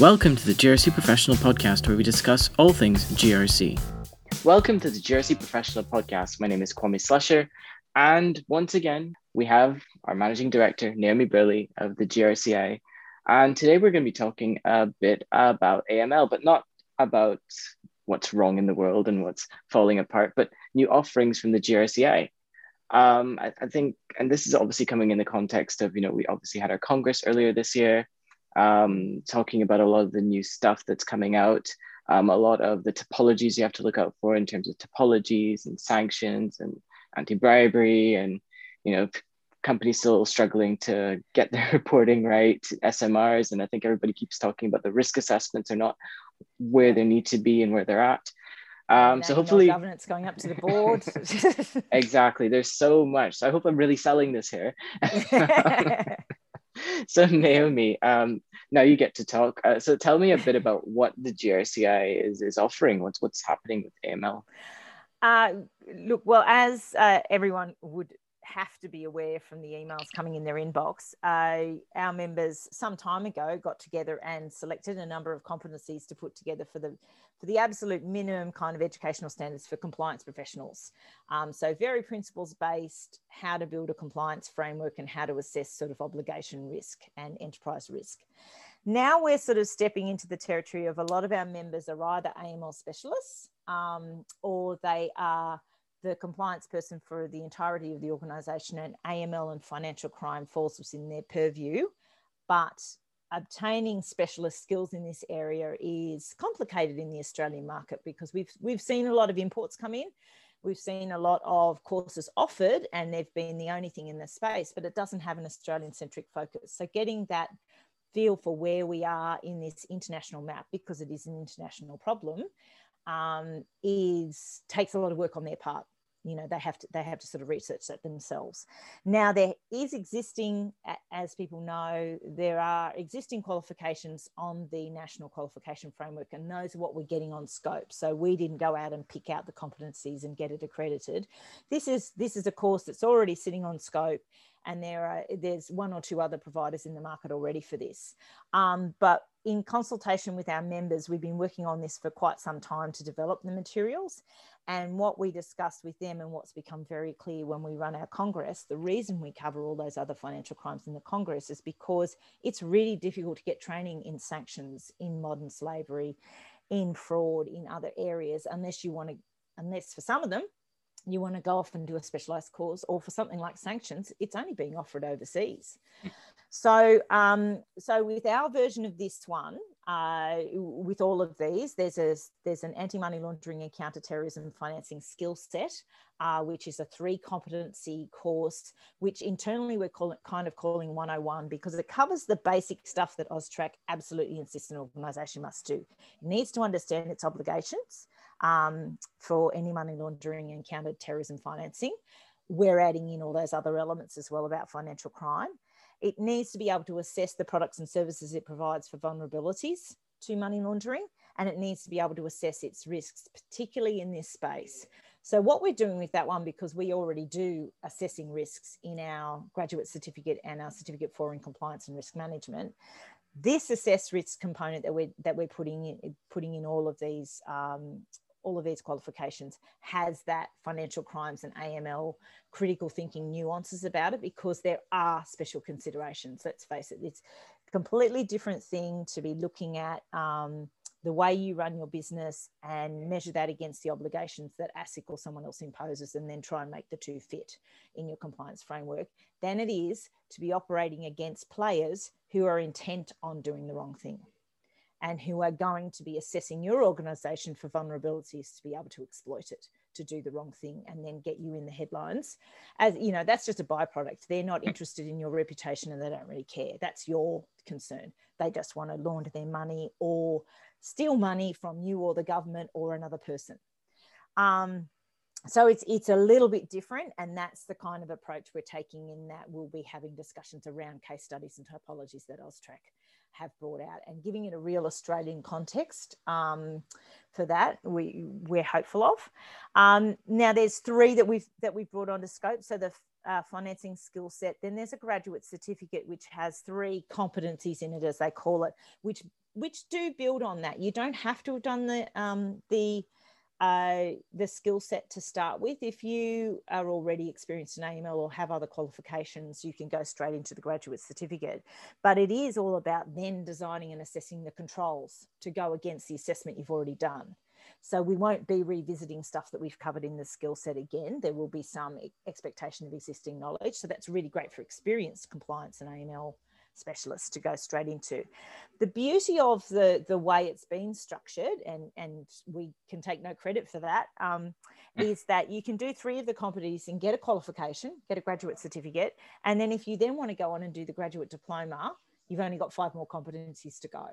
Welcome to the GRC Professional Podcast, where we discuss all things GRC. Welcome to the GRC Professional Podcast. My name is Kwame Slusher, and once again, we have our Managing Director, Naomi Burley of the GRCI. And today we're going to be talking a bit about AML, but not about what's wrong in the world and what's falling apart, but new offerings from the GRCI. I think, and this is obviously coming in the context of, we obviously had our Congress earlier this year, talking about a lot of the new stuff that's coming out, a lot of the typologies you have to look out for in terms of typologies and sanctions and anti-bribery and, companies still struggling to get their reporting right, SMRs. And I think everybody keeps talking about the risk assessments are not where they need to be and where they're at. So hopefully governance going up to the board. Exactly. There's so much. So I hope I'm really selling this here. So Naomi, now you get to talk. So tell me a bit about what the GRCI is offering. What's happening with AML? As everyone would have to be aware from the emails coming in their inbox, our members some time ago got together and selected a number of competencies to put together for the absolute minimum kind of educational standards for compliance professionals. So very principles-based, how to build a compliance framework and how to assess sort of obligation risk and enterprise risk. Now we're sort of stepping into the territory of a lot of our members are either AML specialists or they are the compliance person for the entirety of the organisation, and AML and financial crime falls within their purview. But obtaining specialist skills in this area is complicated in the Australian market because we've seen a lot of imports come in. We've seen a lot of courses offered and they've been the only thing in the space, but it doesn't have an Australian-centric focus. So getting that feel for where we are in this international map, because it is an international problem, takes a lot of work on their part. They have to sort of research that themselves. Now there is existing, as people know, there are existing qualifications on the national qualification framework, and those are what we're getting on scope. So we didn't go out and pick out the competencies and get it accredited. This is a course that's already sitting on scope, and there's one or two other providers in the market already for this. But in consultation with our members, we've been working on this for quite some time to develop the materials. And what we discussed with them, and what's become very clear when we run our Congress, the reason we cover all those other financial crimes in the Congress is because it's really difficult to get training in sanctions, in modern slavery, in fraud, in other areas, unless for some of them, you want to go off and do a specialised course, or for something like sanctions, it's only being offered overseas. So with our version of this one, with all of these, there's an anti-money laundering and counter-terrorism financing skill set, which is a 3 competency course, which internally we're calling 101 because it covers the basic stuff that AUSTRAC absolutely insists an organisation must do. It needs to understand its obligations for any money laundering and counter-terrorism financing. We're adding in all those other elements as well about financial crime. It needs to be able to assess the products and services it provides for vulnerabilities to money laundering, and it needs to be able to assess its risks, particularly in this space. So what we're doing with that one, because we already do assessing risks in our graduate certificate and our certificate for in compliance and risk management, this assess risk component that we're putting in all of these qualifications has that financial crimes and AML critical thinking nuances about it, because there are special considerations. Let's face it, it's a completely different thing to be looking at the way you run your business and measure that against the obligations that ASIC or someone else imposes and then try and make the two fit in your compliance framework, than it is to be operating against players who are intent on doing the wrong thing and who are going to be assessing your organisation for vulnerabilities to be able to exploit it, to do the wrong thing and then get you in the headlines. As you know, that's just a byproduct. They're not interested in your reputation and they don't really care. That's your concern. They just want to launder their money or steal money from you or the government or another person. So it's a little bit different, and that's the kind of approach we're taking, in that we'll be having discussions around case studies and typologies that AUSTRAC have brought out and giving it a real Australian context for that we're hopeful of. Now there's 3 that we've brought onto scope. So the financing skill set. Then there's a graduate certificate, which has 3 competencies in it, as they call it, which do build on that. You don't have to have done the skill set to start with. If you are already experienced in AML or have other qualifications, you can go straight into the graduate certificate. But it is all about then designing and assessing the controls to go against the assessment you've already done. So we won't be revisiting stuff that we've covered in the skill set again. There will be some expectation of existing knowledge. So that's really great for experienced compliance and AML specialists to go straight into. The beauty of the way it's been structured, and we can take no credit for that, is that you can do 3 of the competencies and get a qualification, get a graduate certificate. And then if you then want to go on and do the graduate diploma, you've only got 5 more competencies to go.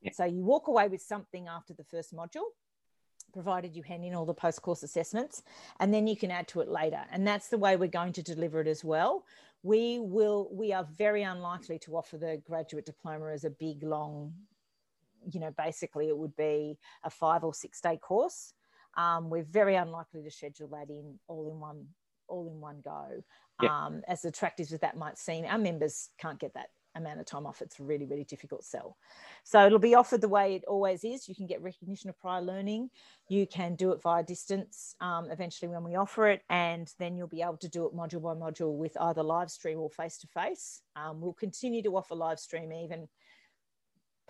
Yeah. So you walk away with something after the first module, provided you hand in all the post-course assessments, and then you can add to it later. And that's the way we're going to deliver it as well. We are very unlikely to offer the graduate diploma as a big, long, you know, basically it would be a 5- or 6-day course. We're very unlikely to schedule that in all in one go. Yeah. As attractive as that might seem, our members can't get that amount of time off. It's a really, really difficult sell. So it'll be offered the way it always is. You can get recognition of prior learning. You can do it via distance eventually when we offer it, and then you'll be able to do it module by module with either live stream or face-to-face. We'll continue to offer live stream even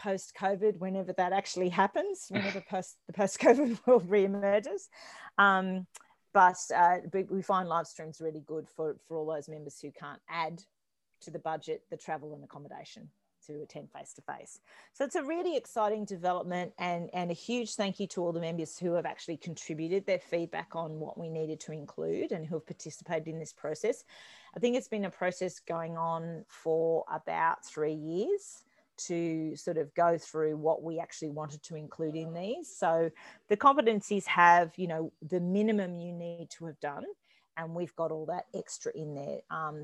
post-COVID, whenever that actually happens, whenever the post-COVID world reemerges. But we find live streams really good for all those members who can't add to the budget, the travel and accommodation to attend face-to-face. So it's a really exciting development, and a huge thank you to all the members who have actually contributed their feedback on what we needed to include and who have participated in this process. I think it's been a process going on for about 3 years to sort of go through what we actually wanted to include in these. So the competencies have, you know, the minimum you need to have done, and we've got all that extra in there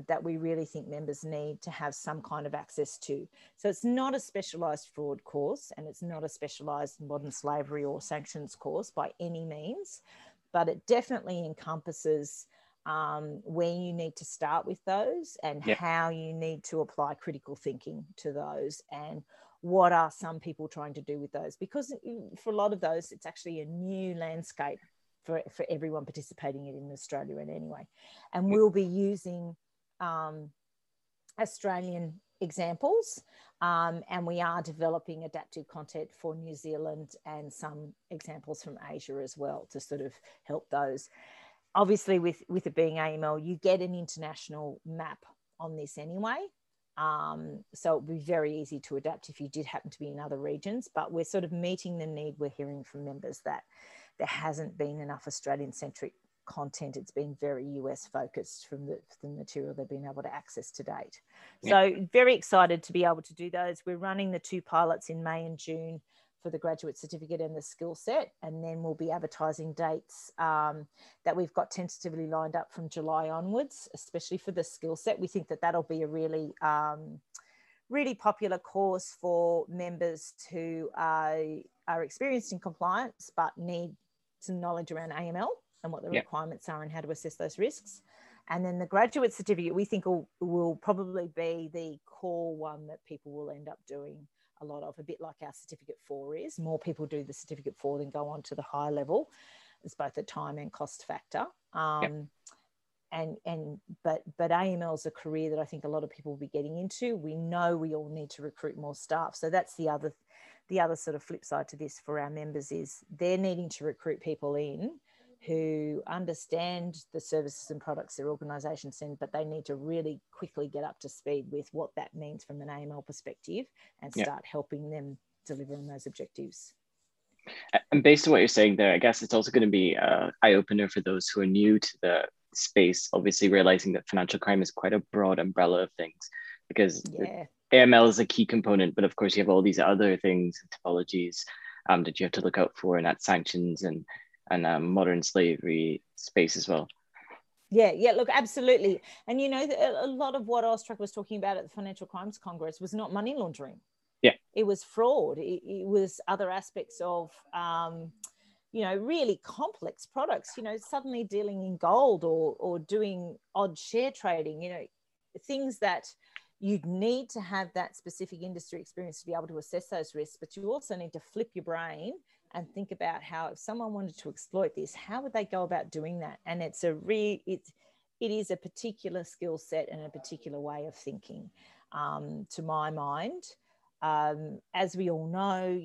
that we really think members need to have some kind of access to. So it's not a specialised fraud course, and it's not a specialised modern slavery or sanctions course by any means, but it definitely encompasses where you need to start with those, and yep, how you need to apply critical thinking to those, and what are some people trying to do with those. Because for a lot of those, it's actually a new landscape for everyone participating in Australia in any way. And we'll be using Australian examples, and we are developing adaptive content for New Zealand and some examples from Asia as well to sort of help those. Obviously with it being AML, you get an international map on this anyway. So it'd be very easy to adapt if you did happen to be in other regions, but we're sort of meeting the need. We're hearing from members that there hasn't been enough Australian-centric content. It's been very US-focused from the material they've been able to access to date. Yeah. So very excited to be able to do those. We're running the 2 pilots in May and June for the graduate certificate and the skill set, and then we'll be advertising dates that we've got tentatively lined up from July onwards, especially for the skill set. We think that that'll be a really, really popular course for members who are experienced in compliance but need some knowledge around AML and what the requirements are and how to assess those risks. And then the graduate certificate, we think will probably be the core one that people will end up doing a lot of, a bit like our Certificate 4 is. More people do the Certificate 4 than go on to the higher level. It's both a time and cost factor. But AML is a career that I think a lot of people will be getting into. We know we all need to recruit more staff. So that's the other sort of flip side to this for our members is they're needing to recruit people in who understand the services and products their organisations send, but they need to really quickly get up to speed with what that means from an AML perspective and start helping them deliver on those objectives. And based on what you're saying there, I guess it's also going to be an eye-opener for those who are new to the space, obviously realising that financial crime is quite a broad umbrella of things, because AML is a key component, but of course you have all these other things and typologies that you have to look out for, and that's sanctions and modern slavery space as well. Yeah, look, absolutely. And, you know, a lot of what AUSTRAC was talking about at the Financial Crimes Congress was not money laundering. Yeah. It was fraud. It was other aspects of really complex products, suddenly dealing in gold or doing odd share trading, things that you'd need to have that specific industry experience to be able to assess those risks. But you also need to flip your brain and think about how, if someone wanted to exploit this, how would they go about doing that? And it's a it is a particular skill set and a particular way of thinking, to my mind. As we all know,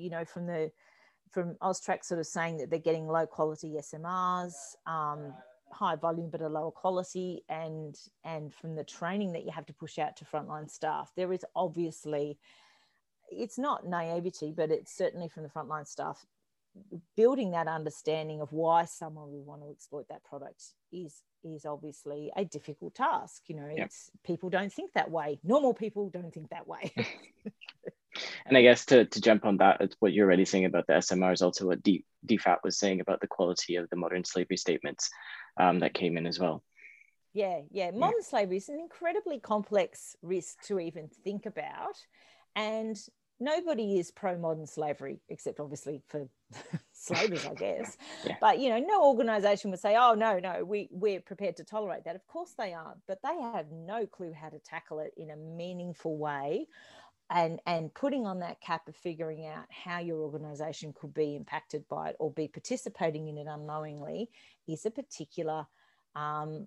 from AUSTRAC sort of saying that they're getting low quality SMRs, high volume but a lower quality, and from the training that you have to push out to frontline staff, there is obviously, it's not naivety, but it's certainly from the frontline staff, building that understanding of why someone would want to exploit that product is obviously a difficult task. Yep. It's, people don't think that way. Normal people don't think that way. And I guess to jump on that, it's what you're already saying about the SMRs, also what DFAT was saying about the quality of the modern slavery statements that came in as well. Yeah. Modern slavery is an incredibly complex risk to even think about. And nobody is pro-modern slavery, except obviously for slavers, I guess. Yeah. But, no organisation would say, oh, no, we're prepared to tolerate that. Of course they aren't, but they have no clue how to tackle it in a meaningful way. And putting on that cap of figuring out how your organisation could be impacted by it or be participating in it unknowingly is a particular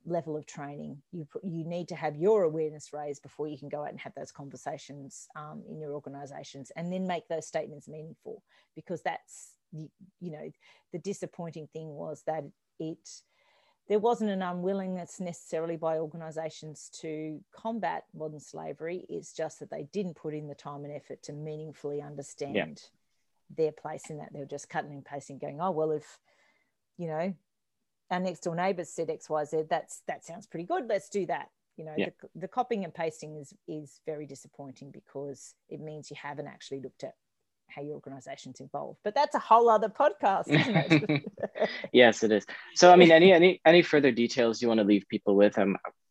level of training. You need to have your awareness raised before you can go out and have those conversations in your organisations, and then make those statements meaningful, because that's, the disappointing thing was that there wasn't an unwillingness necessarily by organisations to combat modern slavery. It's just that they didn't put in the time and effort to meaningfully understand their place in that. They were just cutting and pasting, going, oh, well, if, our next door neighbours said X, Y, Z, that sounds pretty good, let's do that. The copying and pasting is very disappointing, because it means you haven't actually looked at how your organisation's involved. But that's a whole other podcast, isn't it? Yes, it is. So, I mean, any further details you want to leave people with?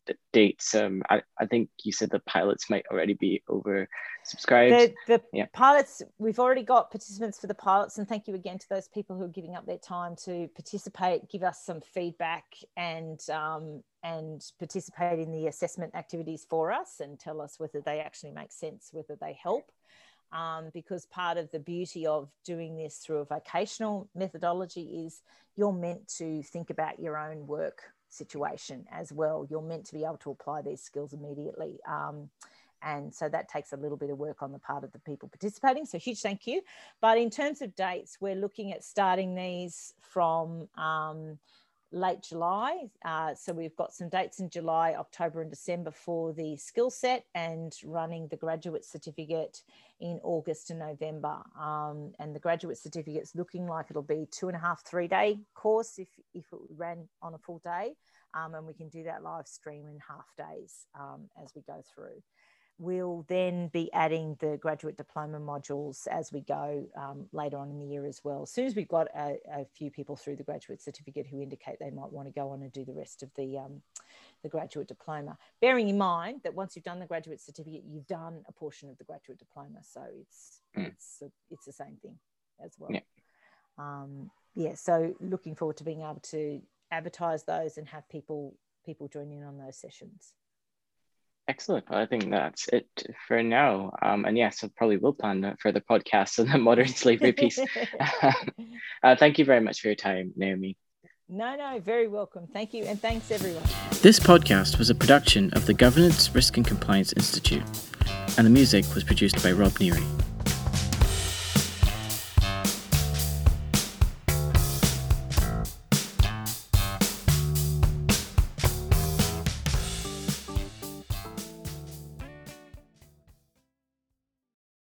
The dates. I think you said the pilots might already be oversubscribed. The pilots, we've already got participants for the pilots, and thank you again to those people who are giving up their time to participate, give us some feedback, and participate in the assessment activities for us, and tell us whether they actually make sense, whether they help. Because part of the beauty of doing this through a vocational methodology is you're meant to think about your own work situation as well. You're meant to be able to apply these skills immediately. And so that takes a little bit of work on the part of the people participating. So huge thank you. But in terms of dates, we're looking at starting these from late July. So we've got some dates in July, October and December for the skill set, and running the graduate certificate in August and November. And the graduate certificate's looking like it'll be 2.5, 3-day course if it ran on a full day. And we can do that live stream in half days as we go through. We'll then be adding the graduate diploma modules as we go later on in the year as well. As soon as we've got a few people through the graduate certificate who indicate they might want to go on and do the rest of the graduate diploma, bearing in mind that once you've done the graduate certificate, you've done a portion of the graduate diploma, so it's the same thing as well. So looking forward to being able to advertise those and have people join in on those sessions. Excellent. Well, I think that's it for now. And yes, I probably will plan for the podcast and the modern slavery piece. Thank you very much for your time, Naomi. No, very welcome. Thank you. And thanks, everyone. This podcast was a production of the Governance, Risk and Compliance Institute, and the music was produced by Rob Neary.